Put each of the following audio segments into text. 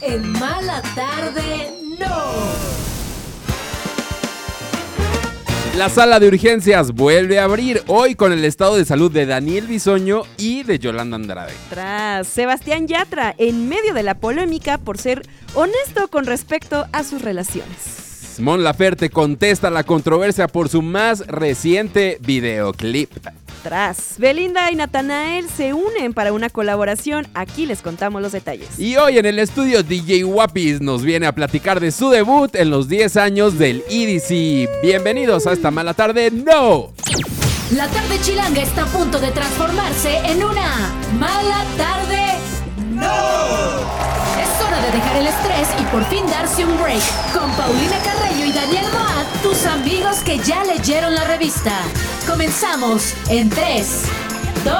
en Mala Tarde No. La sala de urgencias vuelve a abrir hoy con el estado de salud de Daniel Bisogno y de Yolanda Andrade. Tras Sebastián Yatra, en medio de la polémica por ser honesto con respecto a sus relaciones. Mon Laferte contesta la controversia por su más reciente videoclip. Tras Belinda y Natanael se unen para una colaboración, aquí les contamos los detalles. Y hoy en el estudio DJ Guapis nos viene a platicar de su debut en los 10 años del EDC. Bienvenidos a esta Mala Tarde No. La tarde chilanga está a punto de transformarse en una Mala Tarde No. Es hora de dejar el estrés y por fin darse un break. Con Paulina Carreño y Daniel Moad, tus amigos que ya leyeron la revista. Comenzamos en 3, 2...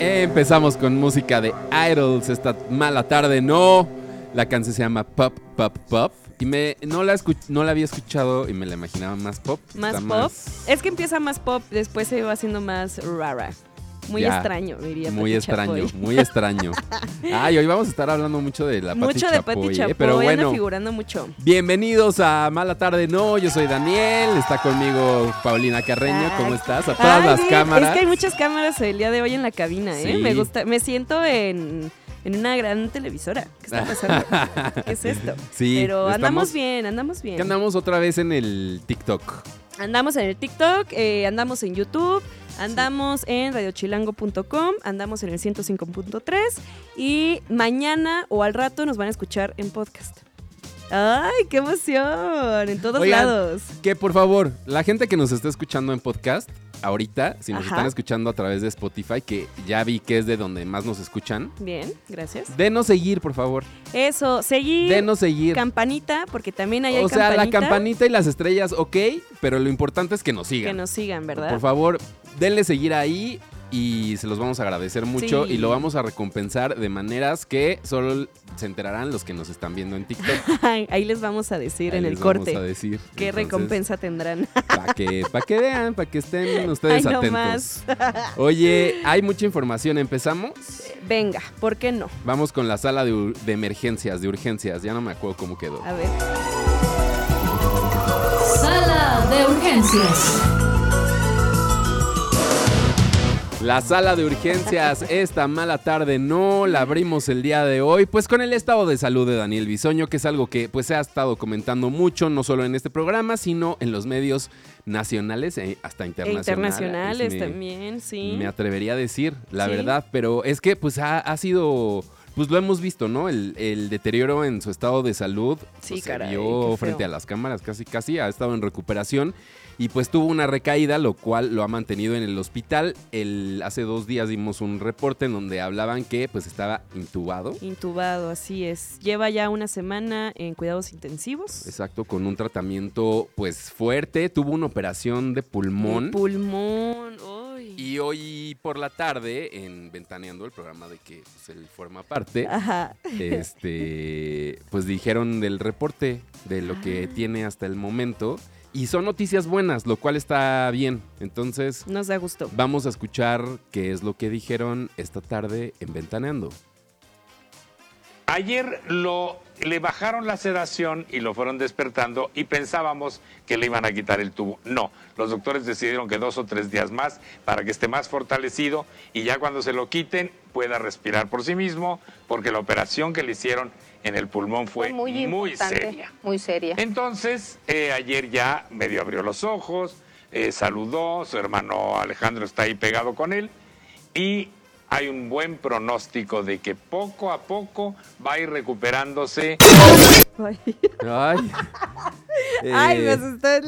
Empezamos con música de Idols esta Mala Tarde No. La canción se llama Pop, Pop, Pop. Y no la había escuchado y me la imaginaba más pop. ¿Más pop? Más... Es que empieza más pop, después se va haciendo más rara. Muy ya, extraño, diría Pati Chapoy. Muy extraño, muy extraño. Ay, hoy vamos a estar hablando mucho de la Pati Chapoy. Mucho de Pati Chapoy, pero bueno, anda figurando mucho. Bienvenidos a Mala Tarde No, yo soy Daniel, está conmigo Paulina Carreño, ¿cómo estás? A todas las cámaras. Es que hay muchas cámaras el día de hoy en la cabina, ¿eh? Sí. Me gusta, me siento en una gran televisora. ¿Qué está pasando? ¿Qué es esto? Sí. Pero andamos bien. Andamos otra vez en el TikTok. Andamos en el TikTok, andamos en YouTube, andamos en radiochilango.com, andamos en el 105.3 y mañana o al rato nos van a escuchar en podcast. ¡Ay, qué emoción! En todos lados. Que por favor, la gente que nos está escuchando en podcast ahorita, si nos están escuchando a través de Spotify, que ya vi que es de donde más nos escuchan. Bien, gracias. Denos seguir, por favor. Eso, seguir. Denos seguir. Campanita, porque también hay campanita. O sea, la campanita y las estrellas, ok, pero lo importante es que nos sigan. Que nos sigan, ¿verdad? Por favor, denle seguir ahí y se los vamos a agradecer mucho y lo vamos a recompensar de maneras que solo se enterarán los que nos están viendo en TikTok. Ahí les vamos a decir en el corte. Vamos a decir. ¿Qué entonces, recompensa tendrán? Para que vean, para que estén ustedes atentos. Más. Oye, hay mucha información. ¿Empezamos? Venga, ¿por qué no? Vamos con la sala de emergencias, de urgencias. Ya no me acuerdo cómo quedó. A ver. Sala de urgencias. La sala de urgencias, esta mala tarde no la abrimos el día de hoy, pues con el estado de salud de Daniel Bisogno, que es algo que pues se ha estado comentando mucho, no solo en este programa, sino en los medios nacionales, hasta internacionales. Internacionales también, sí. Me atrevería a decir, la verdad, pero es que pues ha sido... Pues lo hemos visto, ¿no? El deterioro en su estado de salud se vio frente a las cámaras, casi, ha estado en recuperación y pues tuvo una recaída, lo cual lo ha mantenido en el hospital. Hace 2 días dimos un reporte en donde hablaban que pues estaba intubado. Intubado, así es. Lleva ya 1 semana en cuidados intensivos. Exacto, con un tratamiento pues fuerte, tuvo una operación de pulmón. De pulmón, Y hoy por la tarde, en Ventaneando, el programa de que pues, él forma parte, pues dijeron del reporte de lo que tiene hasta el momento. Y son noticias buenas, lo cual está bien. Entonces, nos da gusto. Vamos a escuchar qué es lo que dijeron esta tarde en Ventaneando. Ayer le bajaron la sedación y lo fueron despertando y pensábamos que le iban a quitar el tubo. No, los doctores decidieron que 2 o 3 días más para que esté más fortalecido y ya cuando se lo quiten pueda respirar por sí mismo, porque la operación que le hicieron en el pulmón fue muy seria. Muy seria. Entonces, ayer ya medio abrió los ojos, saludó, su hermano Alejandro está ahí pegado con él y... Hay un buen pronóstico de que poco a poco va a ir recuperándose. Ay, me asusté.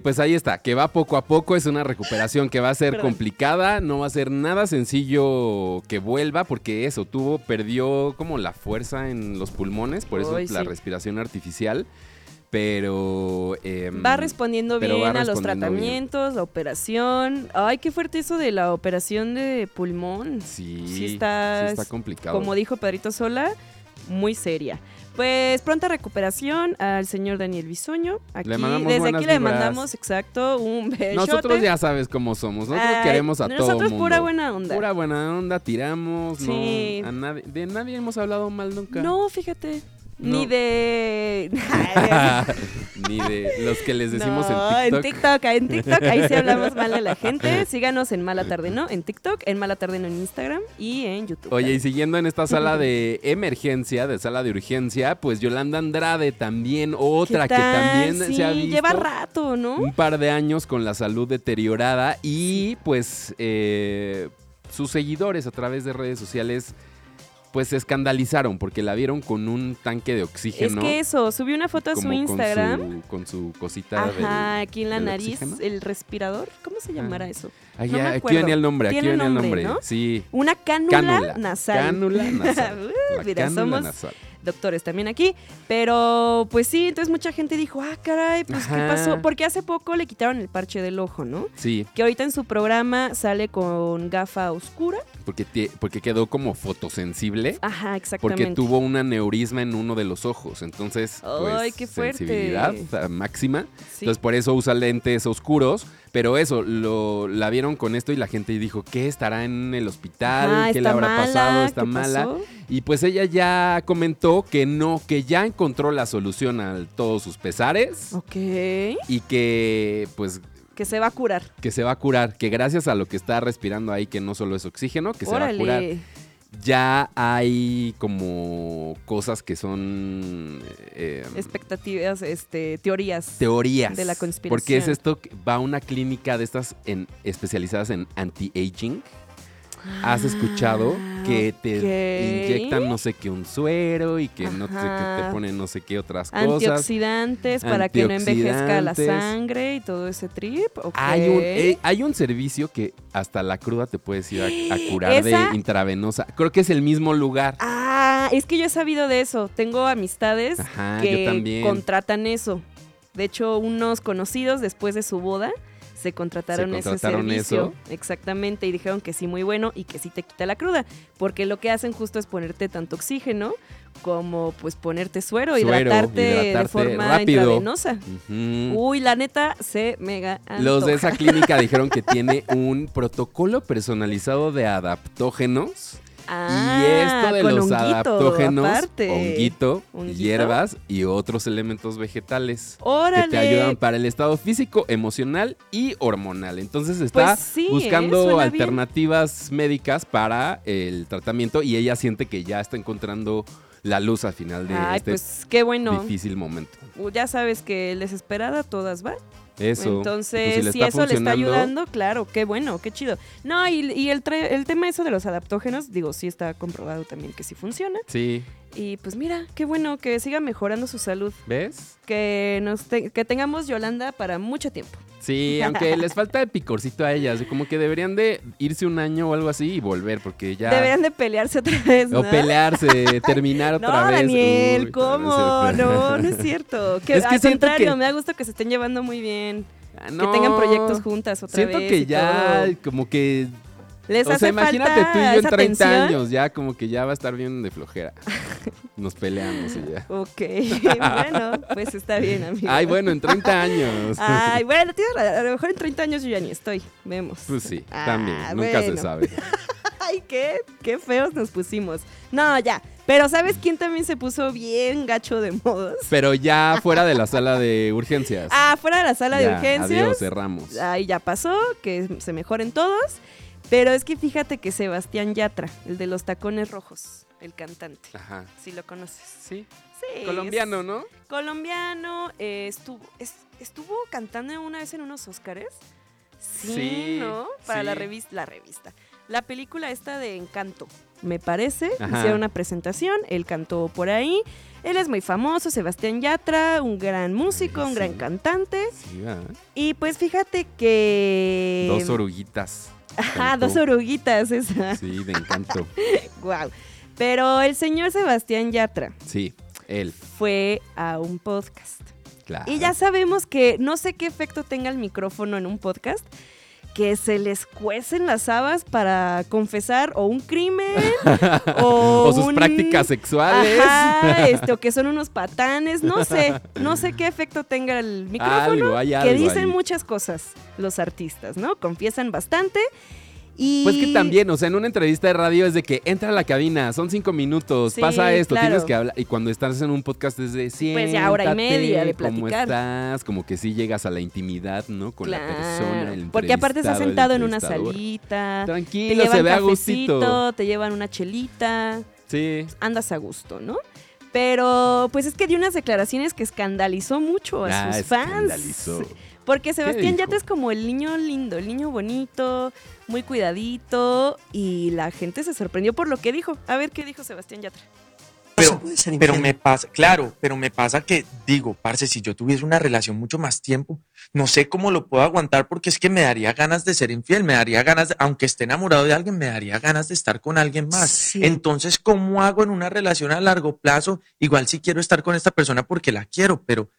Pues ahí está, que va poco a poco, es una recuperación que va a ser complicada, no va a ser nada sencillo que vuelva, porque eso, perdió como la fuerza en los pulmones, por eso la respiración artificial. Pero... va respondiendo bien a los tratamientos, la operación. Ay, qué fuerte eso de la operación de pulmón. Sí está complicado. Como dijo Pedrito Sola, muy seria. Pues pronta recuperación al señor Daniel Bisogno. Desde aquí le mandamos, exacto, un besote. Nosotros ya sabes cómo somos, nosotros queremos a todo mundo. Nosotros pura buena onda. Pura buena onda, tiramos, no, a nadie, de nadie hemos hablado mal nunca. No, fíjate. No. Ni de los que les decimos en TikTok. En TikTok, ahí sí hablamos mal de la gente. Síganos en Mala Tarde No, en TikTok, en Mala Tarde No en Instagram y en YouTube. Oye, y siguiendo en esta sala de emergencia, de sala de urgencia, pues Yolanda Andrade también, otra que también se ha visto. Lleva rato, ¿no? Un par de años con la salud deteriorada y pues sus seguidores a través de redes sociales... Pues se escandalizaron porque la vieron con un tanque de oxígeno. Es que eso, subió una foto a su Instagram. Con su cosita. Ajá, aquí en la nariz, oxígeno. El respirador. ¿Cómo se llamará eso? No me acuerdo. Aquí venía el nombre, ¿no? Sí. Una cánula nasal. Mira, somos doctores también aquí. Pero pues sí, entonces mucha gente dijo, ah, caray, pues ajá, ¿qué pasó? Porque hace poco le quitaron el parche del ojo, ¿no? Sí. Que ahorita en su programa sale con gafa oscura. Porque quedó como fotosensible. Ajá, exactamente. Porque tuvo un aneurisma en uno de los ojos. Entonces, pues, ¡ay, qué fuerte! Sensibilidad máxima. Sí. Entonces, por eso usa lentes oscuros. Pero eso, la vieron con esto y la gente dijo, ¿qué estará en el hospital? Ah, ¿qué le habrá pasado? ¿Está mala? ¿Pasó? Y pues ella ya comentó que no, que ya encontró la solución a todos sus pesares. Ok. Y que, pues... que se va a curar. Que se va a curar. Que gracias a lo que está respirando ahí, que no solo es oxígeno, que órale, se va a curar. Ya hay como cosas que son... expectativas, teorías. Teorías. De la conspiración. Porque es esto, va a una clínica de estas especializadas en anti-aging. ¿Has escuchado que te inyectan no sé qué un suero y que, no sé, que te ponen no sé qué otras cosas? Antioxidantes para que no envejezca la sangre y todo ese trip. Okay. Hay un servicio que hasta la cruda te puedes ir a curar de intravenosa. Creo que es el mismo lugar. Ah, es que yo he sabido de eso. Tengo amistades que contratan eso. De hecho, unos conocidos después de su boda se contrataron ese servicio, eso. Exactamente, y dijeron que sí, muy bueno, y que sí te quita la cruda, porque lo que hacen justo es ponerte tanto oxígeno como pues ponerte suero hidratarte de forma rápido, intravenosa. Uh-huh. Uy, la neta, se mega antoja. Los de esa clínica dijeron que tiene un protocolo personalizado de adaptógenos. Ah, y esto de los adaptógenos, honguito, hierbas y otros elementos vegetales. ¡Órale! Que te ayudan para el estado físico, emocional y hormonal. Entonces está buscando alternativas médicas para el tratamiento y ella siente que ya está encontrando la luz al final de qué bueno, difícil momento. Ya sabes que desesperada todas van. Eso. Entonces, pues si eso le está ayudando, claro, qué bueno, qué chido. No, y el tema eso de los adaptógenos, digo, sí está comprobado también que sí funciona. Sí. Y pues mira, qué bueno que siga mejorando su salud. ¿Ves? Que que tengamos Yolanda para mucho tiempo. Sí, aunque les falta de picorcito a ellas, como que deberían de irse un año o algo así y volver, porque ya... Deberían de pelearse otra vez, ¿no? O pelearse, terminar otra vez. Daniel, ¿cómo? No es cierto. Es que al contrario, me da gusto que se estén llevando muy bien. Que tengan proyectos juntas otra vez. Siento que ya como que... Les hace imagínate tú y yo en 30 años, ya como que ya va a estar bien de flojera. Nos peleamos y ya. Ok, bueno, pues está bien, amigo. Ay, bueno, en 30 años. Ay, bueno, a lo mejor en 30 años yo ya ni estoy, vemos. Pues sí, también, nunca se sabe. Ay, qué feos nos pusimos. No, ya. Pero ¿sabes quién también se puso bien gacho de modos? Pero ya fuera de la sala de urgencias. Ah, fuera de la sala de urgencias. Adiós, cerramos. Ahí ya pasó, que se mejoren todos. Pero es que fíjate que Sebastián Yatra, el de los tacones rojos, el cantante, si lo conoces. Sí. Colombiano, ¿no? Colombiano, estuvo cantando una vez en unos Óscares. Sí, ¿no? Para la revista. La película esta de Encanto, me parece. Hicieron una presentación, él cantó por ahí. Él es muy famoso, Sebastián Yatra, un gran músico, un gran cantante. Sí, y pues fíjate que... Dos oruguitas. Ajá, Dos oruguitas, esa. Sí, de Encanto. Guau. Pero el señor Sebastián Yatra. Sí, él. Fue a un podcast. Claro. Y ya sabemos que no sé qué efecto tenga el micrófono en un podcast, que se les cuecen las habas para confesar o un crimen o sus prácticas sexuales. Ajá, o que son unos patanes, no sé qué efecto tenga el micrófono, que dicen ahí muchas cosas los artistas, ¿no? Confiesan bastante. Y... pues que también, o sea, en una entrevista de radio es de que entra a la cabina, son 5 minutos, pasa esto, tienes que hablar. Y cuando estás en un podcast es de siéntate, pues ya hora y media de platicar. ¿Cómo estás? Como que sí llegas a la intimidad, ¿no? Con la persona, el porque aparte estás sentado en una salita. Tranquilo, se ve a gustito. Te llevan una chelita. Sí. Andas a gusto, ¿no? Pero pues es que dio unas declaraciones que escandalizó mucho a sus fans. Escandalizó. Porque Sebastián Yatra es como el niño lindo, el niño bonito, muy cuidadito, y la gente se sorprendió por lo que dijo. A ver qué dijo Sebastián Yatra. Pero pero me pasa, claro, pero me pasa que digo, parce, si yo tuviese una relación mucho más tiempo, no sé cómo lo puedo aguantar, porque es que me daría ganas de ser infiel, me daría ganas, aunque esté enamorado de alguien, me daría ganas de estar con alguien más. Sí. Entonces, ¿cómo hago en una relación a largo plazo? Igual sí quiero estar con esta persona porque la quiero, pero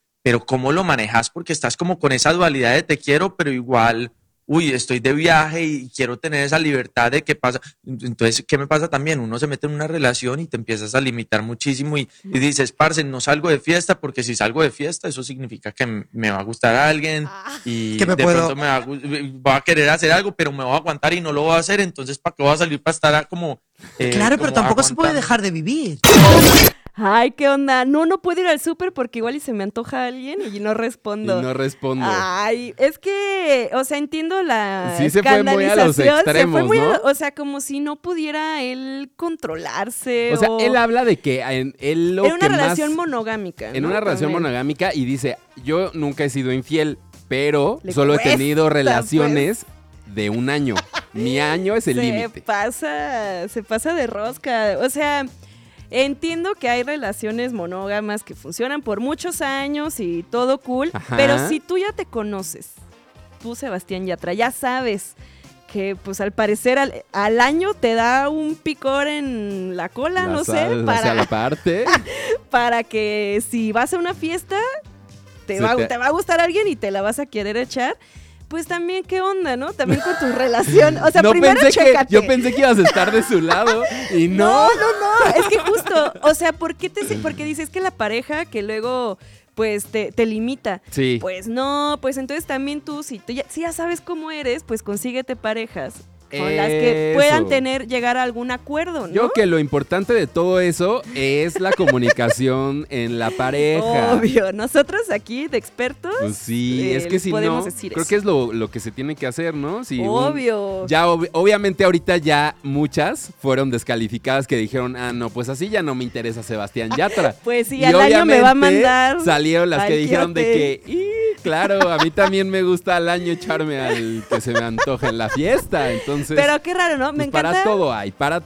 ¿cómo lo manejas? Porque estás como con esa dualidad de te quiero, pero igual... uy, estoy de viaje y quiero tener esa libertad de qué pasa. Entonces, ¿qué me pasa también? Uno se mete en una relación y te empiezas a limitar muchísimo y dices, parce, no salgo de fiesta, porque si salgo de fiesta, eso significa que me va a gustar a alguien y de pronto me va a querer hacer algo, pero me va a aguantar y no lo va a hacer, entonces ¿para qué voy a salir para estar como claro, como pero tampoco aguantando? Se puede dejar de vivir. Ay, ¿qué onda? No puedo ir al súper porque igual y se me antoja a alguien y no respondo. Ay, es que, o sea, entiendo la sí se fue muy a los extremos, se fue ¿no? O sea, como si no pudiera él controlarse. O sea, él habla de que él lo en una que relación más, monogámica. En ¿no? una relación también. Monogámica y dice, yo nunca he sido infiel, pero le solo cuesta, he tenido relaciones... pues. De un año. Mi año es el límite. Se pasa de rosca. O sea, entiendo que hay relaciones monógamas que funcionan por muchos años y todo cool. Ajá. Pero si tú ya te conoces, tú, Sebastián Yatra, ya sabes que pues al parecer al año te da un picor en la cola, no sé, para la parte. Para que si vas a una fiesta, te va a gustar alguien y te la vas a querer echar. Pues también, ¿qué onda, no? También con tu relación, o sea, no primero chécate. Yo pensé que ibas a estar de su lado y no. No, es que justo, o sea, porque dices que la pareja que luego, pues, te limita. Sí. Pues no, pues entonces también tú, si ya sabes cómo eres, pues consíguete parejas con las que puedan llegar a algún acuerdo, ¿no? Yo que lo importante de todo eso es la comunicación en la pareja. Obvio, nosotros aquí de expertos. Pues sí, es que si no, creo que es lo que se tiene que hacer, ¿no? Si obvio. Obviamente ahorita ya muchas fueron descalificadas que dijeron, ah, no, pues así ya no me interesa Sebastián Yatra. Pues sí, y al año me va a mandar. Salieron las que dijeron de que, claro, a mí también me gusta al año echarme al que se me antoja en la fiesta, entonces. Pero qué raro, ¿no? Me encanta. Para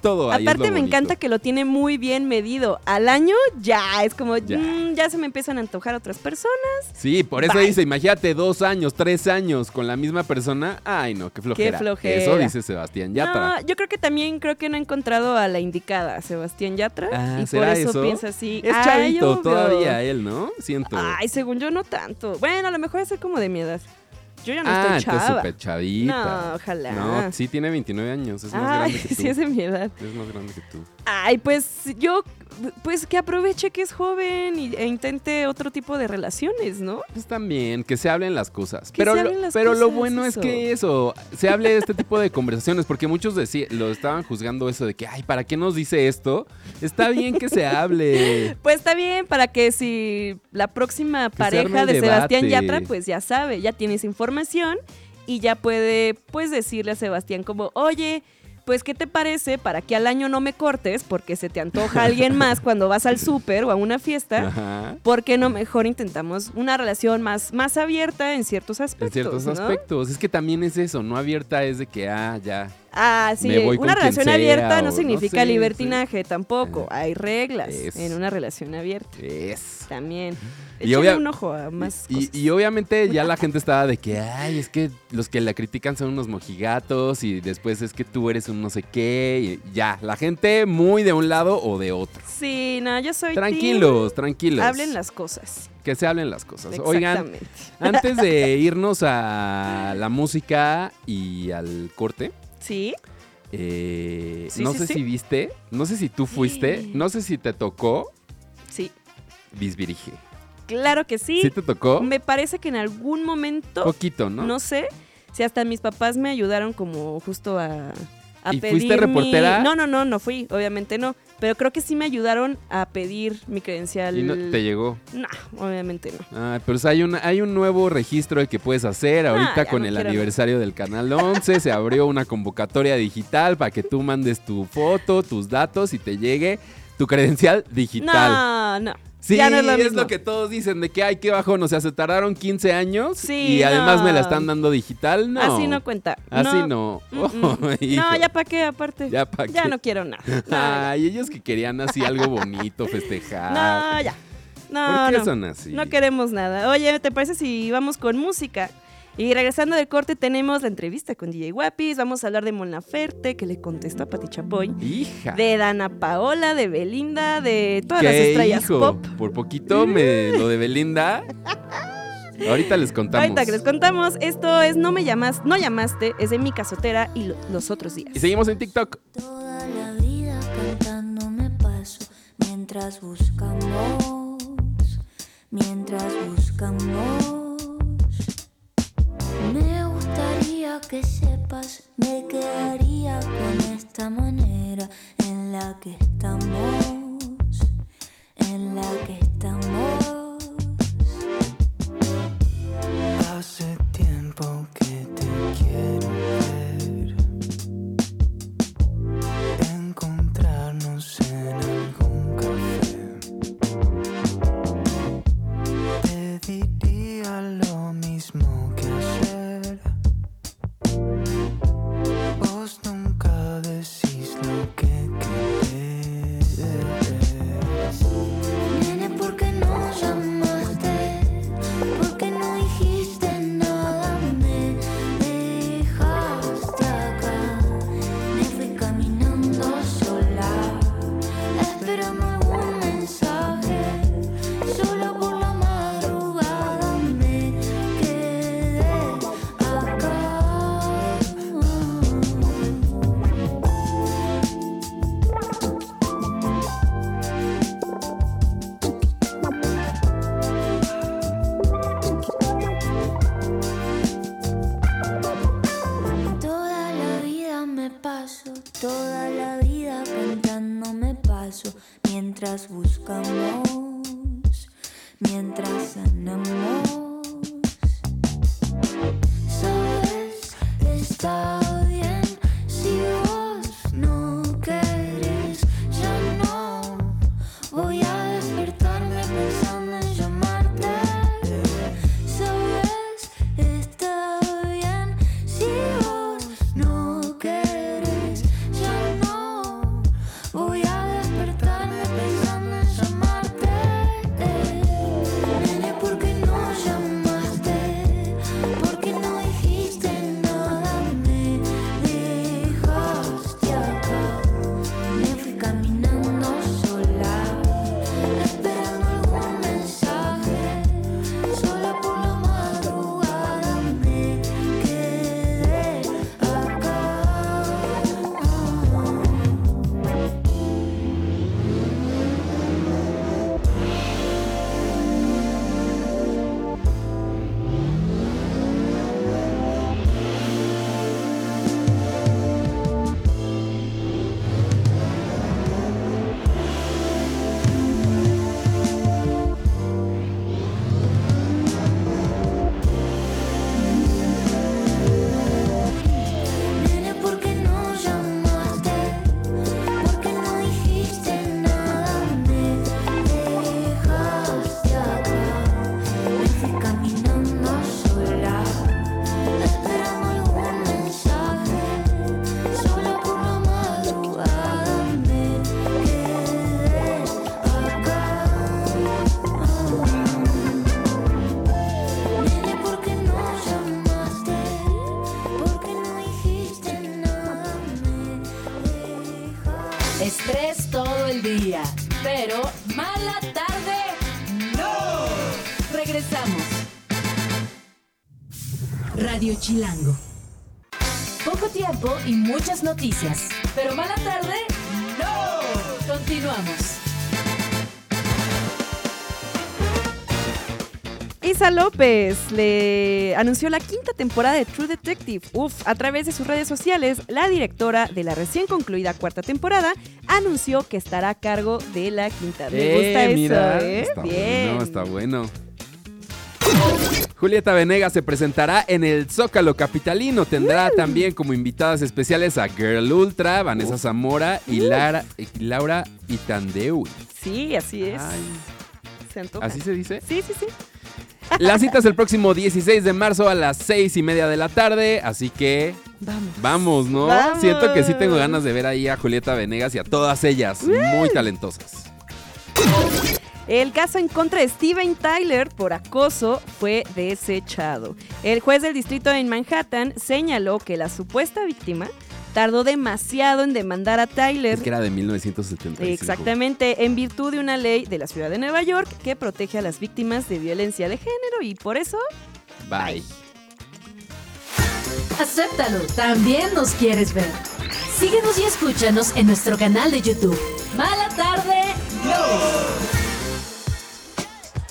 todo hay. Aparte me encanta que lo tiene muy bien medido. Al año ya, es como, ya se me empiezan a antojar otras personas. Sí, por eso dice, imagínate 2 años, 3 años con la misma persona. Ay, no, qué flojera. Qué flojera. Eso dice Sebastián Yatra. No, yo creo que también no he encontrado a la indicada, Sebastián Yatra. Ah, y ¿será por eso piensa así. Es chavito todavía él, ¿no? Siento. Ay, según yo no tanto. Bueno, a lo mejor es como de mi edad. Yo ya no estoy chava. Ah, súper chavita. No, ojalá. No, sí tiene 29 años, es más grande que tú. Sí, es de mi edad. Es más grande que tú. Ay, pues yo, que aproveche que es joven e intente otro tipo de relaciones, ¿no? Pues también, que se hablen las cosas. Pero lo bueno es que eso, se hable de este tipo de conversaciones, porque muchos lo estaban juzgando eso de que, ay, ¿para qué nos dice esto? Está bien que se hable. Pues está bien, para que si la próxima pareja de Sebastián Yatra, pues ya sabe, ya tiene esa información. Y ya puede pues decirle a Sebastián como, oye, pues ¿qué te parece para que al año no me cortes porque se te antoja alguien más cuando vas al súper o a una fiesta? Ajá. Porque no mejor intentamos una relación más abierta en ciertos aspectos, ¿no? Es que también es eso, no abierta es de que ya. Ah, sí, una relación abierta no significa libertinaje tampoco, hay reglas en una relación abierta. También. Échale un ojo a más cosas. Y obviamente ya la gente estaba de que, ay, es que los que la critican son unos mojigatos y después es que tú eres un no sé qué y ya, la gente muy de un lado o de otro. Sí, no, yo soy Tranquilos. Hablen las cosas. Que se hablen las cosas. Oigan, antes de irnos a la música y al corte... Sí. No sé si viste, no sé si tú fuiste, no sé si te tocó. Sí. Bisbirige. Claro que sí. ¿Sí te tocó? Me parece que en algún momento. Poquito, ¿no? No sé. Si hasta mis papás me ayudaron como justo a ¿Y pedir fuiste reportera? No fui, obviamente no. Pero creo que sí me ayudaron a pedir mi credencial. ¿Y no te llegó? No, obviamente no. Ah, pero hay un nuevo registro el que puedes hacer. Ahorita con el aniversario del Canal 11 se abrió una convocatoria digital para que tú mandes tu foto, tus datos y te llegue tu credencial digital. No, no. Sí, ya no es lo que todos dicen, de que ay, qué bajón, o sea, se tardaron 15 años sí, y además me la están dando digital, no. Así no cuenta. Así no. No, ya para qué, aparte. Ya para qué. Ya no quiero nada. Ay, ellos que querían así algo bonito, festejar. No, ya. No, ¿por qué son así? No queremos nada. Oye, ¿te parece si vamos con música? Y regresando del corte tenemos la entrevista con DJ Guapis, vamos a hablar de Mon Laferte, que le contestó a Pati Chapoy, hija, de Danna Paola, de Belinda, de todas las estrellas pop. Por poquito lo de Belinda. Ahorita les contamos. Esto es No Me Llamas, No Llamaste, es de Mi Casotera y Los Otros Días. Y seguimos en TikTok. Toda la vida cantando me paso, mientras buscamos. Me gustaría que sepas, me quedaría con esta manera en la que estamos. Hace tiempo que te quiero ver, encontrarnos en algún café. Pediría lo mismo que ayer. Nunca decís lo que querés. Nene, ¿por qué no llamaste? ¿Por qué no dijiste nada? Me dejaste acá, me fui caminando sola, esperando algún mensaje. Sola por la madrugada me quedé acá. Toda la vida cantando me paso, mientras buscamos, mientras sanamos. Sabes, está bien si vos no querés, ya no voy a despertarme pensando en llamarte. Sabes, está bien si vos no querés. Chilango. Poco tiempo y muchas noticias, pero mala tarde, no. Continuamos. Isa López le anunció la quinta temporada de True Detective. A través de sus redes sociales, la directora de la recién concluida cuarta temporada anunció que estará a cargo de la quinta. Me gusta eso, mira, ¿eh? Está bien. Está bueno. Julieta Venegas se presentará en el Zócalo Capitalino. Tendrá también como invitadas especiales a Girl Ultra, Vanessa Zamora y Laura Itandeu. Sí, así es. ¿Así se dice? Sí, sí, sí. La cita es el próximo 16 de marzo a las 6:30 de la tarde, así que vamos, ¿no? Vamos. Siento que sí tengo ganas de ver ahí a Julieta Venegas y a todas ellas, muy talentosas. El caso en contra de Steven Tyler por acoso fue desechado. El juez del distrito en Manhattan señaló que la supuesta víctima tardó demasiado en demandar a Tyler. Es que era de 1975. Exactamente, en virtud de una ley de la ciudad de Nueva York que protege a las víctimas de violencia de género y por eso... Bye. Acéptalo, también nos quieres ver. Síguenos y escúchanos en nuestro canal de YouTube. Mala Tarde No.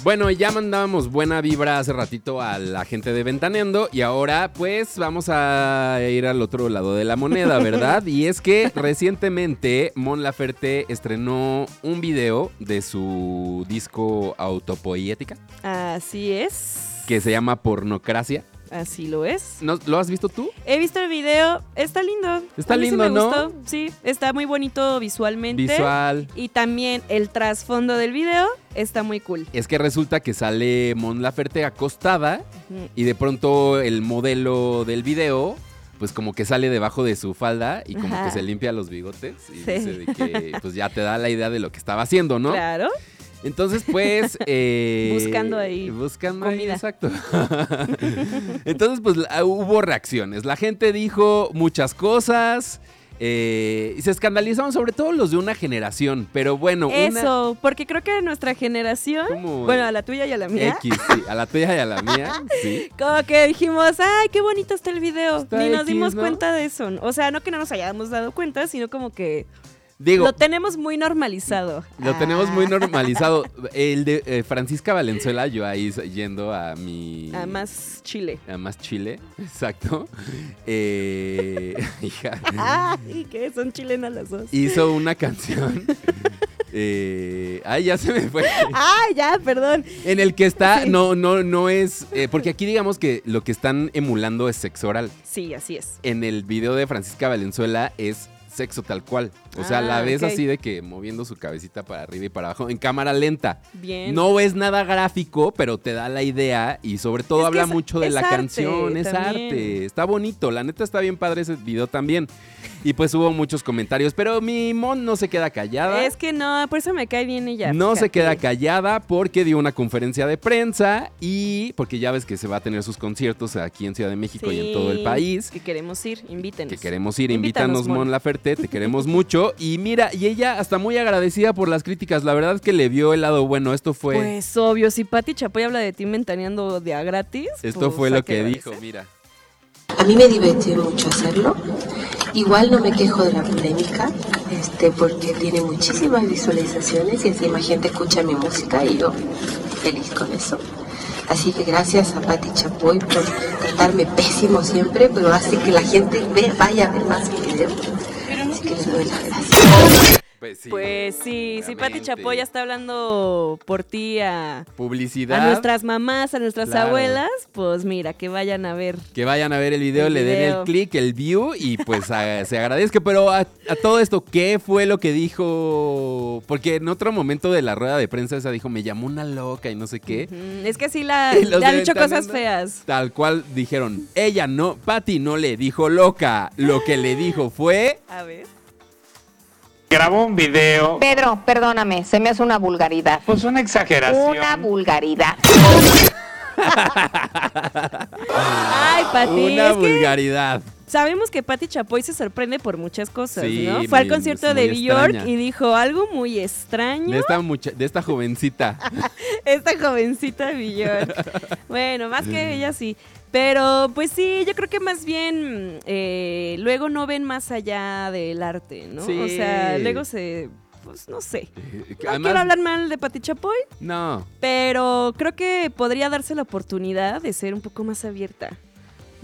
Bueno, ya mandábamos buena vibra hace ratito a la gente de Ventaneando y ahora pues vamos a ir al otro lado de la moneda, ¿verdad? Y es que recientemente Mon Laferte estrenó un video de su disco Autopoética. Así es. Que se llama Pornocracia. Así lo es. ¿No, lo has visto tú? He visto el video, está lindo. Está lindo, sí me gustó. Sí, está muy bonito visualmente. Visual. Y también el trasfondo del video está muy cool. Es que resulta que sale Mon Laferte acostada y de pronto el modelo del video pues como que sale debajo de su falda y como que se limpia los bigotes y dice de que pues ya te da la idea de lo que estaba haciendo, ¿no? Claro. Entonces, pues... buscando ahí. Buscando comida. Ahí, exacto. Entonces, pues hubo reacciones. La gente dijo muchas cosas y se escandalizaron, sobre todo los de una generación. Pero bueno... Eso, porque creo que nuestra generación... Bueno, a la tuya y a la mía. Sí, a la tuya y a la mía, sí. Como que dijimos, ¡ay, qué bonito está el video! Está Ni nos X, dimos ¿no? cuenta de eso. O sea, no que no nos hayamos dado cuenta, sino como que... Digo, lo tenemos muy normalizado. Lo tenemos muy normalizado. El de Francisca Valenzuela, yo ahí yendo a mi... A más Chile. A más Chile, exacto. Hija. Ay, que son chilenas las dos. Hizo una canción... ay, ya se me fue. Ay, ya, perdón. En el que está, sí. no es... porque aquí digamos que lo que están emulando es sexo oral. Sí, así es. En el video de Francisca Valenzuela es... sexo tal cual, o sea, la ves así de que moviendo su cabecita para arriba y para abajo en cámara lenta. Bien. No ves nada gráfico, pero te da la idea y sobre todo es habla mucho de la arte, canción, es también. Arte, está bonito, la neta está bien padre ese video también. Y pues hubo muchos comentarios, pero mi Mon no se queda callada. Es que no, por eso me cae bien ella. No fíjate. Se queda callada porque dio una conferencia de prensa y porque ya ves que se va a tener sus conciertos aquí en Ciudad de México y en todo el país. Que queremos ir, invítenos. Que queremos ir, invítanos Mon Laferte, te queremos mucho. Y mira, y ella hasta muy agradecida por las críticas, la verdad es que le vio el lado bueno, esto fue... Pues obvio, si Pati Chapoy habla de ti ventaneando de a gratis. Esto pues, fue lo que dijo, mira. A mí me divirtió mucho hacerlo. Igual no me quejo de la polémica, porque tiene muchísimas visualizaciones y encima gente escucha mi música y yo feliz con eso. Así que gracias a Pati Chapoy por tratarme pésimo siempre, pero hace que la gente vaya a ver más mi video. Así que les doy las gracias. Pues sí, si Pati Chapoy ya está hablando por ti a... Publicidad. A nuestras mamás, a nuestras abuelas, pues mira, que vayan a ver. Que vayan a ver el video, le den el click, el view y pues se agradezca. Pero a todo esto, ¿qué fue lo que dijo? Porque en otro momento de la rueda de prensa esa dijo, me llamó una loca y no sé qué. Es que sí le han dicho cosas feas. Tal cual dijeron, ella no, Pati no le dijo loca, lo que le dijo fue... A ver... Grabó un video. Pedro, perdóname, se me hace una vulgaridad. Pues una exageración. Una vulgaridad. Ay, Pati. Una vulgaridad. Sabemos que Pati Chapoy se sorprende por muchas cosas, sí, ¿no? Fue al concierto de Björk y dijo algo muy extraño. De esta jovencita. Esta jovencita de Björk. Bueno, más que ella sí. Pero pues sí, yo creo que más bien luego no ven más allá del arte, ¿no? Sí. O sea, luego se... Pues no sé. No quiero hablar mal de Pati Chapoy. No. Pero creo que podría darse la oportunidad de ser un poco más abierta.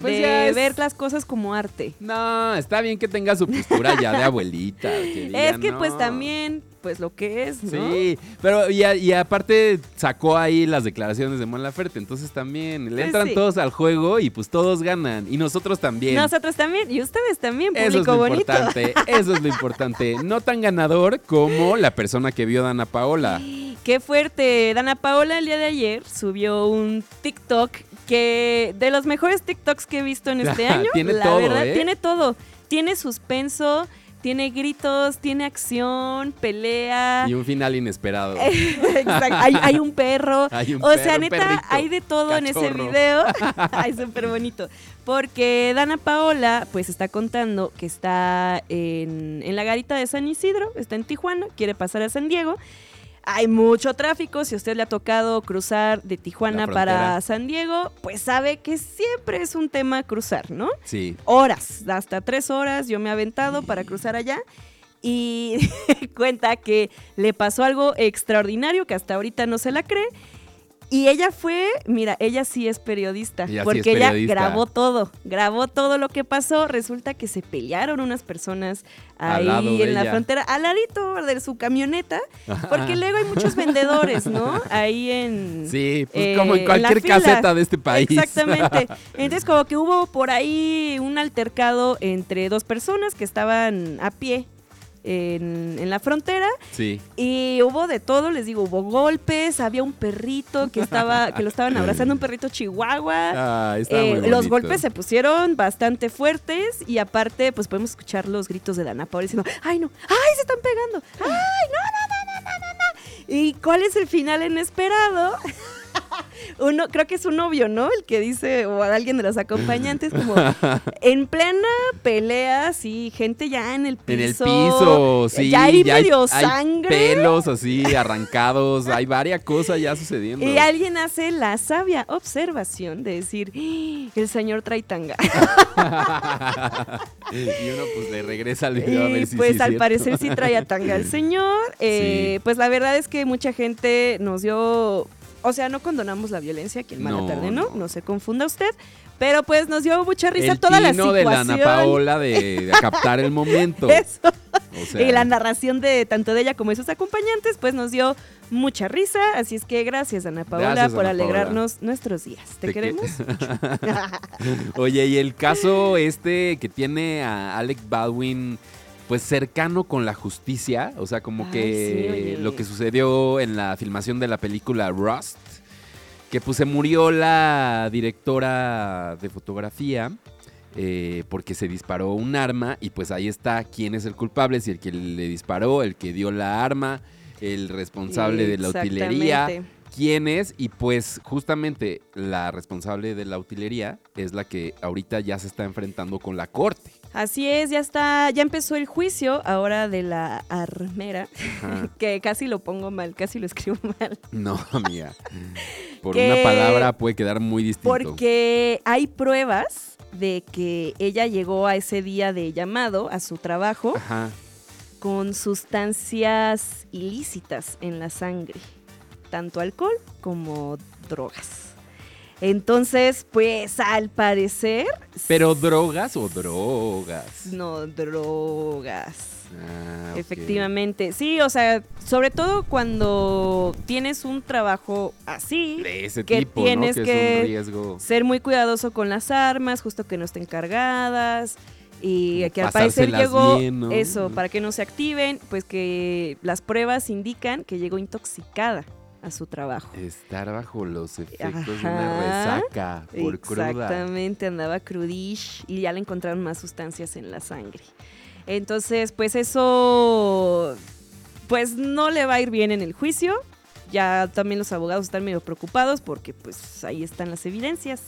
Pues de es... ver las cosas como arte. No, está bien que tenga su postura ya de abuelita. Que diga, es que no. Pues también, pues lo que es, ¿no? Sí, pero y aparte sacó ahí las declaraciones de Mon Laferte, entonces también le entran todos al juego y pues todos ganan. Y nosotros también. Nosotros también y ustedes también, público eso es lo bonito. Importante, eso es lo importante. No tan ganador como la persona que vio Danna Paola. ¡Qué fuerte! Danna Paola el día de ayer subió un TikTok que de los mejores TikToks que he visto en este año. Tiene la todo, verdad, tiene todo. Tiene suspenso, tiene gritos, tiene acción, pelea. Y un final inesperado. Exacto. Hay un perro. Hay un perro, sea, neta, perrito, hay de todo cachorro en ese video. Ay, súper bonito. Porque Danna Paola, pues, está contando que está en la garita de San Isidro, está en Tijuana, quiere pasar a San Diego. Hay mucho tráfico, si a usted le ha tocado cruzar de Tijuana para San Diego, pues sabe que siempre es un tema cruzar, ¿no? Sí. Horas, hasta 3 horas yo me he aventado para cruzar allá y cuenta que le pasó algo extraordinario que hasta ahorita no se la cree. Y ella fue, mira, ella sí es periodista, porque ella grabó todo lo que pasó. Resulta que se pelearon unas personas ahí en la frontera, al ladito de su camioneta, porque luego hay muchos vendedores, ¿no? Ahí en... Sí, pues como en cualquier caseta de este país. Exactamente. Entonces como que hubo por ahí un altercado entre dos personas que estaban a pie en la frontera, sí, y hubo de todo, les digo, hubo golpes, había un perrito que lo estaban abrazando, un perrito chihuahua. Ah, los golpes se pusieron bastante fuertes y aparte pues podemos escuchar los gritos de Danna Paola diciendo, ay no, ay se están pegando, ay no. ¿Y cuál es el final inesperado? Uno, creo que es un novio, ¿no? El que dice, o alguien de los acompañantes, como en plena pelea, sí, gente ya en el piso. En el piso, sí. Ya hay medio sangre. Hay pelos así arrancados, hay varias cosas ya sucediendo. Y alguien hace la sabia observación de decir, el señor trae tanga. Y uno pues le regresa al video a ver si pues sí, al cierto parecer sí traía tanga el señor. Sí. Pues la verdad es que mucha gente nos dio... O sea, no condonamos la violencia aquí en Mala Tarde, ¿no? No se confunda usted, pero pues nos dio mucha risa el toda la situación. El tino de Danna Paola de captar el momento. Eso. O sea. Y la narración de tanto de ella como de sus acompañantes, pues nos dio mucha risa. Así es que gracias, Danna Paola, gracias, por alegrarnos nuestros días. ¿Te queremos? Oye, y el caso que tiene a Alec Baldwin... pues cercano con la justicia, o sea, como lo que sucedió en la filmación de la película Rust, que pues se murió la directora de fotografía porque se disparó un arma y pues ahí está quién es el culpable, si el que le disparó, el que dio la arma, el responsable de la utilería, quién es, y pues justamente la responsable de la utilería es la que ahorita ya se está enfrentando con la corte. Así es, ya empezó el juicio ahora de la armera, que casi lo pongo mal, casi lo escribo mal. No, amiga, por una palabra puede quedar muy distinto. Porque hay pruebas de que ella llegó a ese día de llamado a su trabajo con sustancias ilícitas en la sangre, tanto alcohol como drogas. Entonces, pues, al parecer... ¿Pero drogas o drogas? No, drogas. Ah, efectivamente. Okay. Sí, o sea, sobre todo cuando tienes un trabajo así... De ese que tipo, tienes, ¿no? Que es un riesgo. Ser muy cuidadoso con las armas, justo que no estén cargadas... Y que al parecer llegó bien, ¿no? Eso, para que no se activen, pues que las pruebas indican que llegó intoxicada a su trabajo. Estar bajo los efectos de una resaca por cruda. Exactamente, andaba crudish y ya le encontraron más sustancias en la sangre. Entonces, pues eso, pues no le va a ir bien en el juicio. Ya también los abogados están medio preocupados porque pues ahí están las evidencias.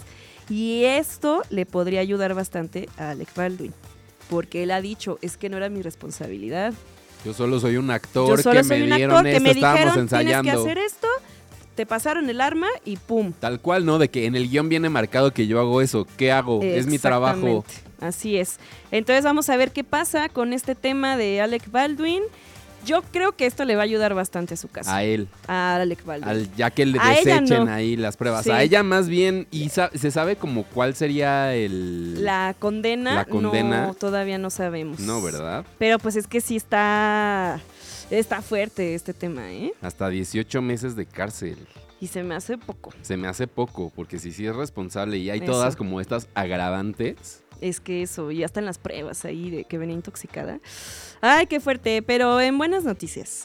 Y esto le podría ayudar bastante a Alec Baldwin, porque él ha dicho, es que no era mi responsabilidad. Yo solo soy un actor que me dieron esto, estábamos ensayando. Tienes que hacer esto, te pasaron el arma y ¡pum! Tal cual, ¿no? De que en el guión viene marcado que yo hago eso. ¿Qué hago? Es mi trabajo. Así es. Entonces vamos a ver qué pasa con este tema de Alec Baldwin. Yo creo que esto le va a ayudar bastante a su caso. A él. A Alec Baldwin. Ya que le desechen ahí las pruebas. Sí. A ella más bien, y se sabe como cuál sería la condena. La condena. No, todavía no sabemos. No, ¿verdad? Pero pues es que sí está fuerte este tema, ¿eh? Hasta 18 meses de cárcel. Y se me hace poco. Se me hace poco, porque si sí es responsable y hay todas como estas agravantes... Es que eso, y hasta en las pruebas ahí de que venía intoxicada. Ay, qué fuerte, pero en buenas noticias,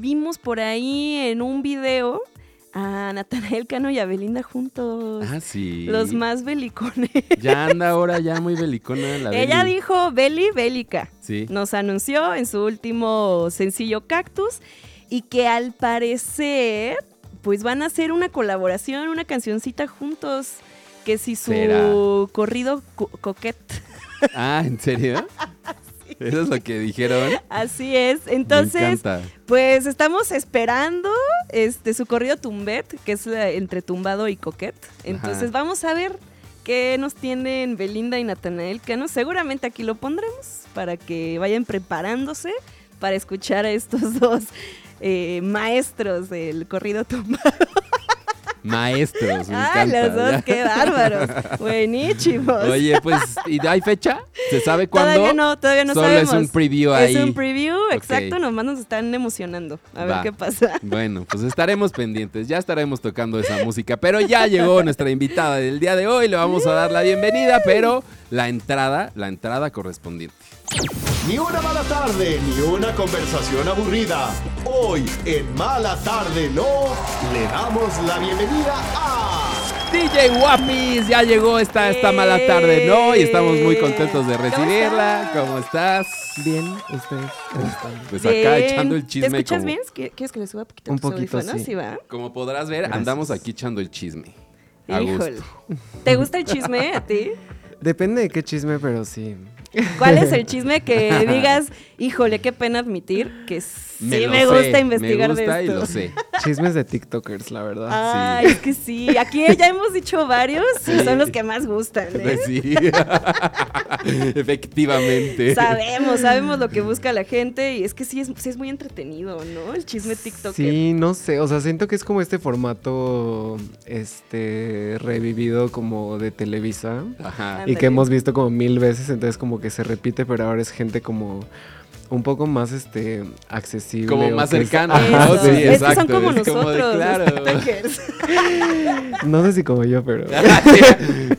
vimos por ahí en un video a Natanael Cano y a Belinda juntos. Ah, sí. Los más belicones. Ya anda ahora ya muy belicona la Beli. Ella dijo Beli Bélica. Sí. Nos anunció en su último sencillo Cactus y que al parecer pues van a hacer una colaboración, una cancioncita juntos. Que si su corrido coquet. Ah, ¿en serio? Sí. Eso es lo que dijeron. Así es. Entonces, pues estamos esperando su corrido tumbet, que es entre tumbado y coquet. Entonces, vamos a ver qué nos tienen Belinda y Natanael Cano. Seguramente aquí lo pondremos para que vayan preparándose para escuchar a estos dos maestros del corrido tumbado. Maestros, me encanta. Los dos, qué bárbaros. Buenísimos. Oye, pues, ¿y hay fecha? ¿Se sabe cuándo? Todavía no solo sabemos. Solo es un preview ahí. Es un preview, exacto, nomás nos están emocionando. A ver qué pasa. Bueno, pues estaremos pendientes, ya estaremos tocando esa música. Pero ya llegó nuestra invitada del día de hoy, le vamos a dar la bienvenida, pero la entrada correspondiente. Ni una mala tarde, ni una conversación aburrida. Hoy, en Mala Tarde No, le damos la bienvenida a... DJ Guapis, ya llegó esta Mala Tarde No, y estamos muy contentos de recibirla. ¿Cómo estás? Bien, ¿ustedes? Pues acá echando el chisme. ¿Te escuchas bien? ¿Quieres que le suba poquito? Un poquito, sí. ¿Sí va? Como podrás ver, andamos aquí echando el chisme. A gusto. ¿Te gusta el chisme a ti? Depende de qué chisme, pero sí... ¿Cuál es el chisme que digas, híjole, qué pena admitir que sí me gusta investigar de esto? Me gusta y lo sé. Chismes de TikTokers, la verdad. Ah, sí. Es que sí. Aquí ya hemos dicho varios y son los que más gustan, ¿eh? Pues sí. Efectivamente. Sabemos lo que busca la gente y es que sí es muy entretenido, ¿no? El chisme TikToker. Sí, no sé. O sea, siento que es como este formato revivido como de Televisa. Ajá. Y que hemos visto como 1000 veces, entonces como que se repite, pero ahora es gente como un poco más accesible. Como más cercana. ¿No? Sí, exacto. Que son como nosotros, como TikTokers. No sé si como yo, pero...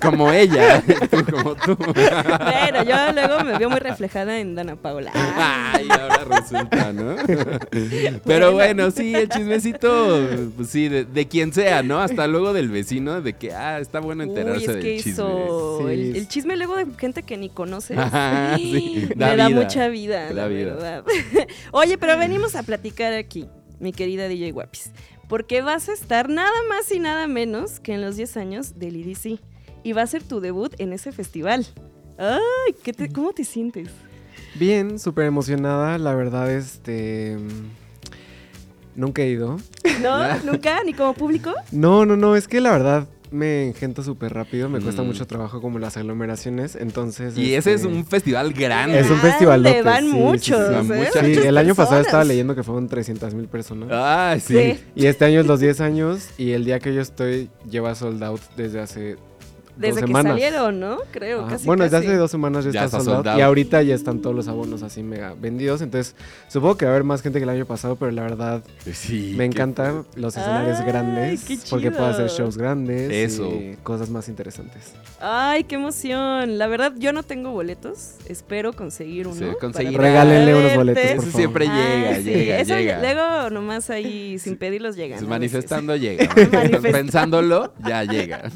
como ella, como tú. Pero yo luego me veo muy reflejada en Danna Paola. Ay, ahora resulta, ¿no? Pero bueno, sí, el chismecito, pues sí, de quien sea, ¿no? Hasta luego del vecino, de que, está bueno enterarse del chisme. Sí. El chisme luego de gente que ni conoces. Ajá, sí, da mucha vida. La verdad. Oye, pero venimos a platicar aquí, mi querida DJ Guapis, porque vas a estar nada más y nada menos que en los 10 años del EDC y va a ser tu debut en ese festival. Ay, ¿cómo te sientes? Bien, súper emocionada, la verdad, nunca he ido. ¿No? ¿Nunca? ¿Ni como público? No, es que la verdad... Me engento súper rápido, me cuesta mucho trabajo como las aglomeraciones, entonces... Y ese es un festival grande. Es un festivalote. Van muchos, muchas el año pasado estaba leyendo que fueron 300,000 personas. Ah, sí. Y este año es los 10 años y el día que yo estoy lleva sold out desde hace... Desde que salieron, ¿no? Creo, casi. Desde hace 2 semanas ya está soldado. Y ahorita ya están todos los abonos así mega vendidos. Entonces, supongo que va a haber más gente que el año pasado, pero la verdad sí, me encantan los escenarios grandes. Porque puedo hacer shows grandes y cosas más interesantes. ¡Ay, qué emoción! La verdad, yo no tengo boletos. Espero conseguir uno. Regálenle unos boletos, por favor. Eso siempre llega. Luego nomás ahí, sin pedirlos, llegan. Manifestando llega. Pensándolo, ya llega.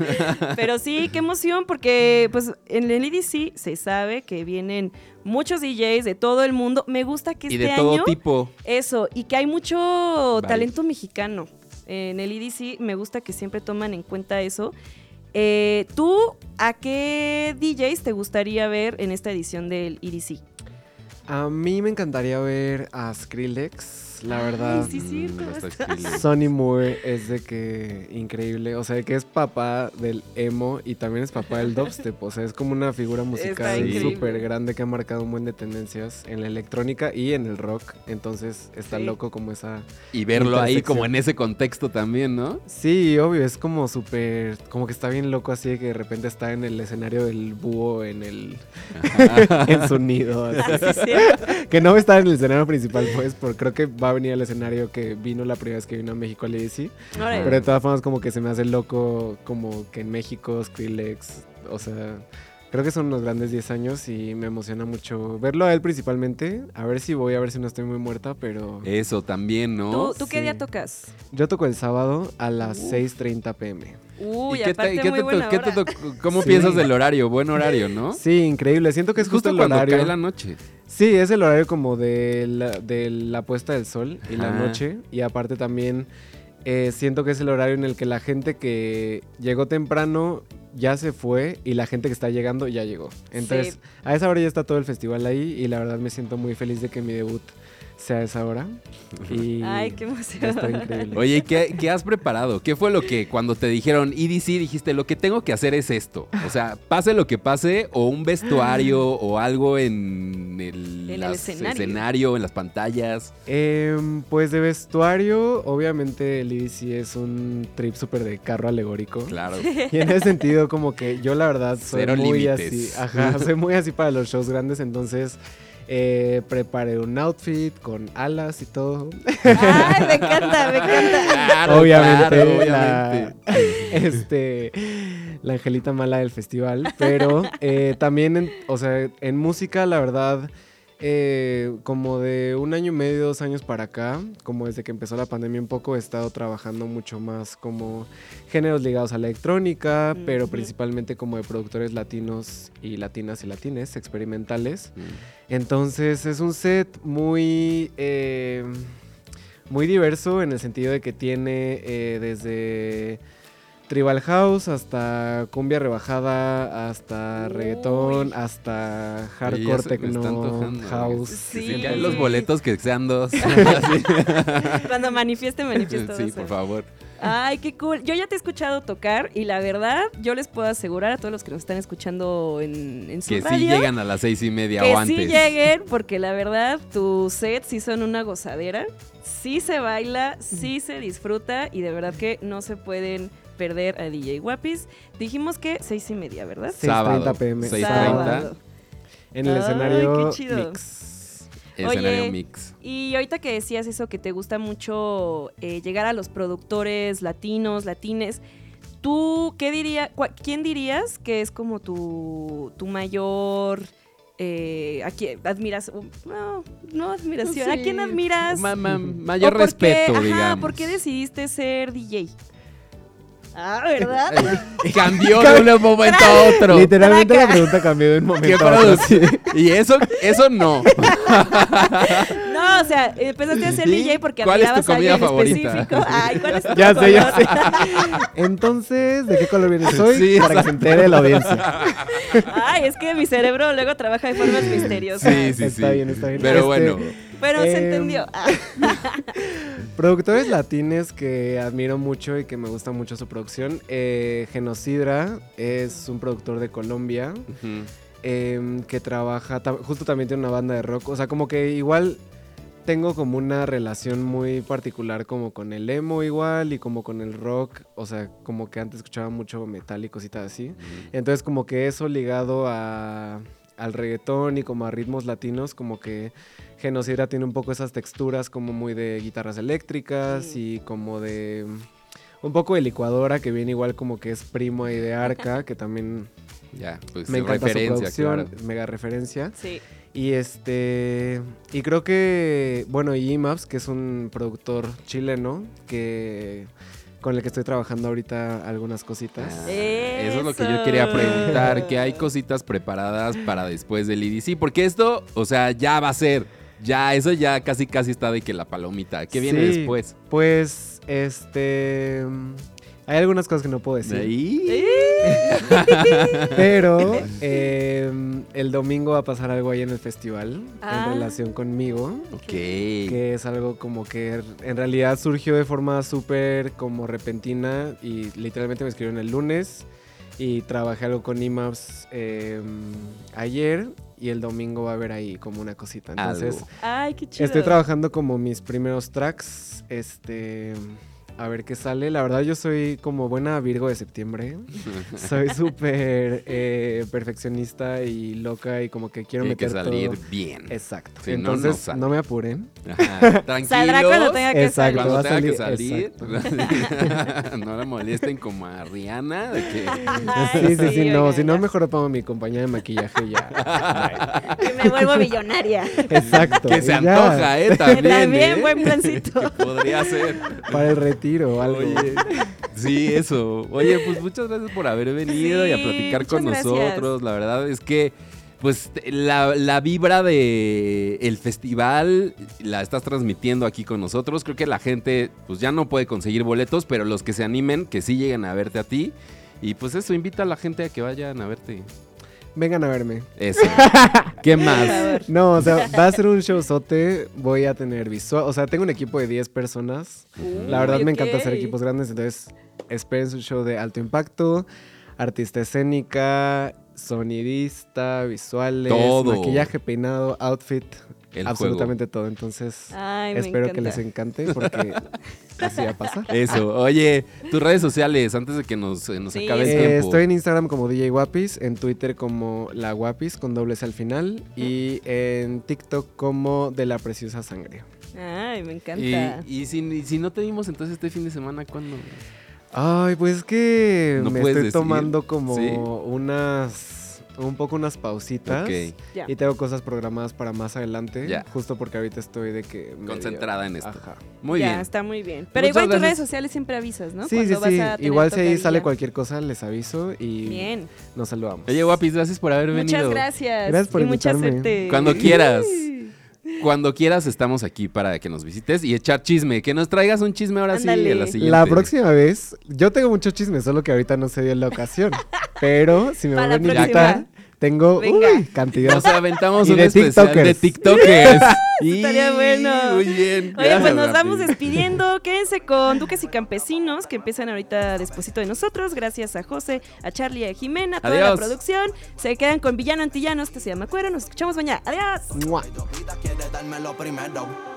Pero sí, qué emoción, porque pues en el EDC se sabe que vienen muchos DJs de todo el mundo. Me gusta que este año... Y de todo tipo. Eso, y que hay mucho talento mexicano. En el EDC me gusta que siempre toman en cuenta eso. ¿Tú a qué DJs te gustaría ver en esta edición del EDC? A mí me encantaría ver a Skrillex. la verdad. Ay, sí, Sonny Moore es de que increíble, o sea, de que es papá del emo y también es papá del dubstep, o sea, es como una figura musical súper grande que ha marcado un buen de tendencias en la electrónica y en el rock, entonces está loco como esa... Y verlo ahí como en ese contexto también, ¿no? Sí, obvio, es como súper, como que está bien loco así de que de repente está en el escenario del búho en el... en su nido, así. Que no va a estar en el escenario principal, pues, porque creo que va a venir al escenario que vino la primera vez que vino a México al EDC. Pero de todas formas como que se me hace loco como que en México, Skrillex, o sea, creo que son unos grandes 10 años y me emociona mucho verlo a él principalmente. A ver si voy, a ver si no estoy muy muerta, pero... Eso también, ¿no? ¿Tú qué día tocas? Yo toco el sábado a las 6:30 p.m. Uy, ¿Cómo piensas del horario? Buen horario, ¿no? Sí, increíble. Siento que es justo el horario. Justo cuando cae la noche. Sí, es el horario como de la puesta del sol y la noche. Y aparte también siento que es el horario en el que la gente que llegó temprano ya se fue y la gente que está llegando ya llegó. Entonces, a esa hora ya está todo el festival ahí y la verdad me siento muy feliz de que mi debut sea esa hora. Y ay, qué emoción. Está increíble. Oye, ¿qué has preparado? ¿Qué fue lo que cuando te dijeron EDC dijiste, lo que tengo que hacer es esto? O sea, pase lo que pase, o un vestuario o algo en el escenario, en las pantallas. Pues de vestuario, obviamente el EDC es un trip súper de carro alegórico. Claro. Y en ese sentido, como que yo la verdad soy cero muy límites. Así. Ajá, soy muy así para los shows grandes, entonces... preparé un outfit con alas y todo. ¡Ay, me encanta, me encanta! Claro, obviamente. La angelita mala del festival, pero también, en música, la verdad, como de 1 año y medio, 2 años para acá, como desde que empezó la pandemia un poco, he estado trabajando mucho más como géneros ligados a la electrónica, pero principalmente como de productores latinos y latinas y latines, experimentales. Entonces es un set muy... muy diverso en el sentido de que tiene desde tribal house hasta cumbia rebajada, hasta reggaetón, hasta hardcore techno, house. Sí. Los boletos que sean 2. Cuando manifiesto. Sí, por favor. Ay, qué cool. Yo ya te he escuchado tocar y la verdad, yo les puedo asegurar a todos los que nos están escuchando en su radio, que sí llegan a las 6:30 o antes. Que sí lleguen, porque la verdad, tus sets sí son una gozadera. Sí se baila, sí se disfruta y de verdad que no se pueden perder a DJ Guapis. Dijimos que 6:30, ¿verdad? 6:30 p.m. 6:30. En el escenario mix. Oye, mix. Y ahorita que decías eso, que te gusta mucho llegar a los productores latinos, latines, ¿tú qué dirías? ¿Quién dirías que es como tu mayor... ¿a quién admiras? No admiración. Sí. ¿A quién admiras? Mayor respeto, digamos. ¿Por qué decidiste ser DJ? Ah, ¿verdad? Cambió de un momento a otro. Literalmente la pregunta cambió de un momento a otro. Y eso no. No, o sea, empezaste a ser DJ porque admirabas a alguien específico. Ay, ¿cuál es tu comida favorita? Ya sé. Entonces, ¿de qué color vienes hoy? Sí, para que se entere la audiencia. Ay, es que mi cerebro luego trabaja de formas misteriosas. Sí. Está bien. Pero bueno. Pero se entendió. Productores latines que admiro mucho y que me gusta mucho su producción. Genocidra es un productor de Colombia que trabaja, justo también tiene una banda de rock. O sea, como que igual tengo como una relación muy particular como con el emo igual y como con el rock. O sea, como que antes escuchaba mucho metal y cositas así. Entonces como que eso ligado al reggaetón y como a ritmos latinos, como que Genocidra tiene un poco esas texturas como muy de guitarras eléctricas y como de un poco de licuadora, que viene igual como que es primo ahí de Arca, que también pues me encanta su producción, claro. Mega referencia. Sí. Y y creo que, bueno, y Ymaps, que es un productor chileno que... con el que estoy trabajando ahorita algunas cositas. Eso es lo que yo quería preguntar, que hay cositas preparadas para después del EDC, porque esto, o sea, ya va a ser, ya, eso ya casi está de que la palomita, ¿qué viene después? Pues, Hay algunas cosas que no puedo decir. ¿Sí? Pero el domingo va a pasar algo ahí en el festival en relación conmigo. Ok. Que es algo como que en realidad surgió de forma súper como repentina y literalmente me escribieron el lunes y trabajé algo con Ymaps ayer. Y el domingo va a haber ahí como una cosita. Entonces, ay, qué chido. Estoy trabajando como mis primeros tracks. A ver qué sale. La verdad, yo soy como buena Virgo de septiembre. Soy súper perfeccionista y loca y como que quiero meter que salir todo bien. Exacto. Si Entonces, no me apuren. Ajá. Tranquilos. Saldrá cuando tenga que salir. Cuando tenga que salir. No la molesten como a Rihanna. De que... Sí, no. Si no, mejor pongo mi compañía de maquillaje y ya. Que me vuelvo millonaria. Exacto. Que se antoja, También, buen plancito. Que podría ser. Para el retiro. Oye, sí, eso. Oye, pues muchas gracias por haber venido y a platicar con nosotros. La verdad es que, pues, la vibra del festival la estás transmitiendo aquí con nosotros. Creo que la gente, pues, ya no puede conseguir boletos, pero los que se animen, que sí lleguen a verte a ti. Y, pues, eso, invita a la gente a que vayan a verte. Vengan a verme. Eso. ¿Qué más? No, o sea, va a ser un showzote. Voy a tener visual. O sea, tengo un equipo de 10 personas. La verdad me encanta hacer equipos grandes. Entonces, esperen un show de alto impacto, artista escénica, sonidista, visuales, todo. Maquillaje, peinado, outfit. El absolutamente juego. Todo, entonces espero que les encante porque así va a pasar. Eso, oye, tus redes sociales antes de que nos acabe el tiempo. Estoy en Instagram como DJ Guapis, en Twitter como La Guapis con dobles al final y en TikTok como De la Preciosa Sangre. Ay, me encanta. Y si no te vimos entonces este fin de semana, ¿cuándo? Ay, pues es que no me estoy tomando como un poco unas pausitas y tengo cosas programadas para más adelante, justo porque ahorita estoy de que... Concentrada en esto. Ajá. Muy bien. Ya, está muy bien. Pero muchas igual en tus redes sociales siempre avisas, ¿no? Sí. Vas a igual si ahí sale cualquier cosa, les aviso y nos saludamos. Oye, Guapis, gracias por haber venido. Muchas gracias. Gracias por invitarme. Mucha suerte. Cuando quieras. Cuando quieras estamos aquí para que nos visites y echar chisme, que nos traigas un chisme ahora. Ándale. Sí, a la siguiente. La próxima vez, yo tengo muchos chismes, solo que ahorita no se dio la ocasión, pero si me van a invitar, tengo cantidad. Nos aventamos un especial de TikTokers. Estaría bueno. Muy bien. Oye, pues nos vamos despidiendo. Quédense con Duques y Campesinos, que empiezan ahorita despuesito de nosotros. Gracias a José, a Charlie, a Jimena, a toda la producción. Se quedan con Villano Antillano, este se llama Cuero. Nos escuchamos mañana. Adiós.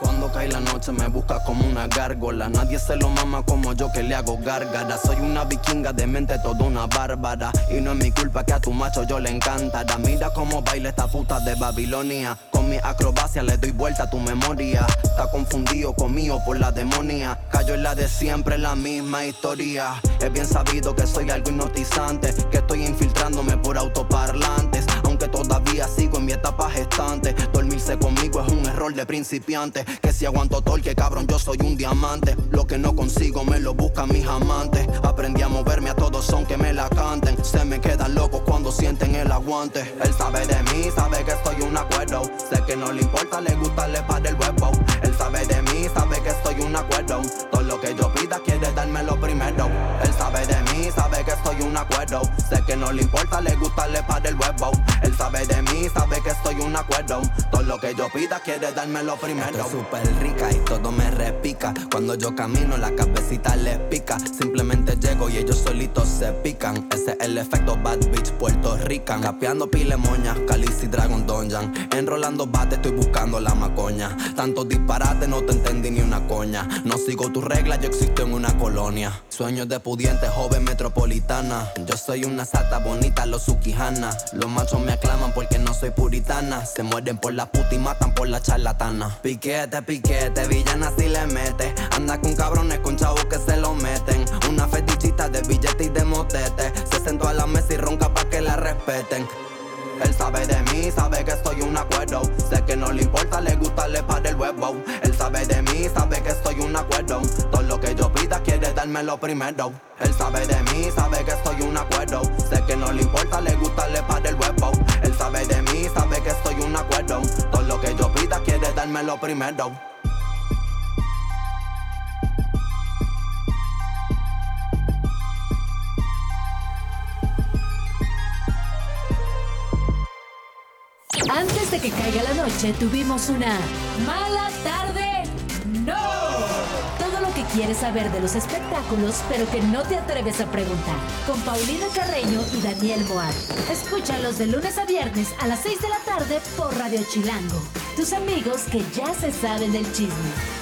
Cuando cae la noche me busca como una gárgola. Nadie se lo mama como yo que le hago gárgara. Soy una vikinga de mente, toda una bárbara. Y no es mi culpa que a tu macho yo le encantara. Mira cómo baila esta puta de Babilonia. Con mi acrobacia le doy vuelta a tu memoria, está confundido conmigo por la demonia. Cayó en la de siempre, la misma historia. Es bien sabido que soy algo hipnotizante, que estoy infiltrándome por autoparlantes. Aunque todavía sigo en mi etapa gestante, dormirse conmigo es un error de principiante. Que si aguanto torque, cabrón, yo soy un diamante. Lo que no consigo me lo buscan mis amantes. Aprendí a moverme a todos son que me la canten. Se me quedan locos cuando sienten el aguante. Él sabe de mí, sabe que soy un acuerdo. Sé que no le importa, le gusta para el huevo. Él sabe de mí, sabe que soy un acuerdo. Todo lo que yo pida quiere dármelo primero. Él sabe de mí, sabe que soy un acuerdo. Sé que no le importa, le gusta para el huevo. Él sabe de mí, sabe que soy un acuerdo. Todo lo que yo pida quiere dármelo primero. Estoy súper rica y todo me repica. Cuando yo camino la cabecita les pica. Simplemente llego y ellos solitos se pican. Ese es el efecto Bad Bitch Puerto Rican. Capeando pile moñas, Khaleesi, Dragon Dungeon. Enrolando bate, estoy buscando la macoña. Tanto disparate, no te entendí ni una coña. No sigo tus reglas, yo existo en una colonia. Sueños de pudiente, joven metropolitana. Yo soy una sata bonita, los sukihana. Los machos me aclaman porque no soy puritana. Se mueren por la puta y matan por la charlatana. Piquete, piquete, villana si le mete. Anda con cabrones, con chavos que se lo meten. Una fetichita de billetes y de motete. Se sentó a la mesa y ronca pa' que la respeten. Él sabe de mí, sabe que soy un acuerdo. Sé que no le importa, le gusta, le para el huevo. Él sabe de mí, sabe que soy un acuerdo. Todo lo que yo pida quiere dármelo primero. Él sabe de mí, sabe que soy un acuerdo. Sé que no le importa, le gusta, le para el huevo. Él sabe de mí, sabe que soy un acuerdo. Todo lo que yo pida quiere dármelo primero. Antes de que caiga la noche, tuvimos una mala tarde. ¡No! Todo lo que quieres saber de los espectáculos, pero que no te atreves a preguntar. Con Paulina Carreño y Daniel Moad. Escúchalos de lunes a viernes a las 6 de la tarde por Radio Chilango. Tus amigos que ya se saben del chisme.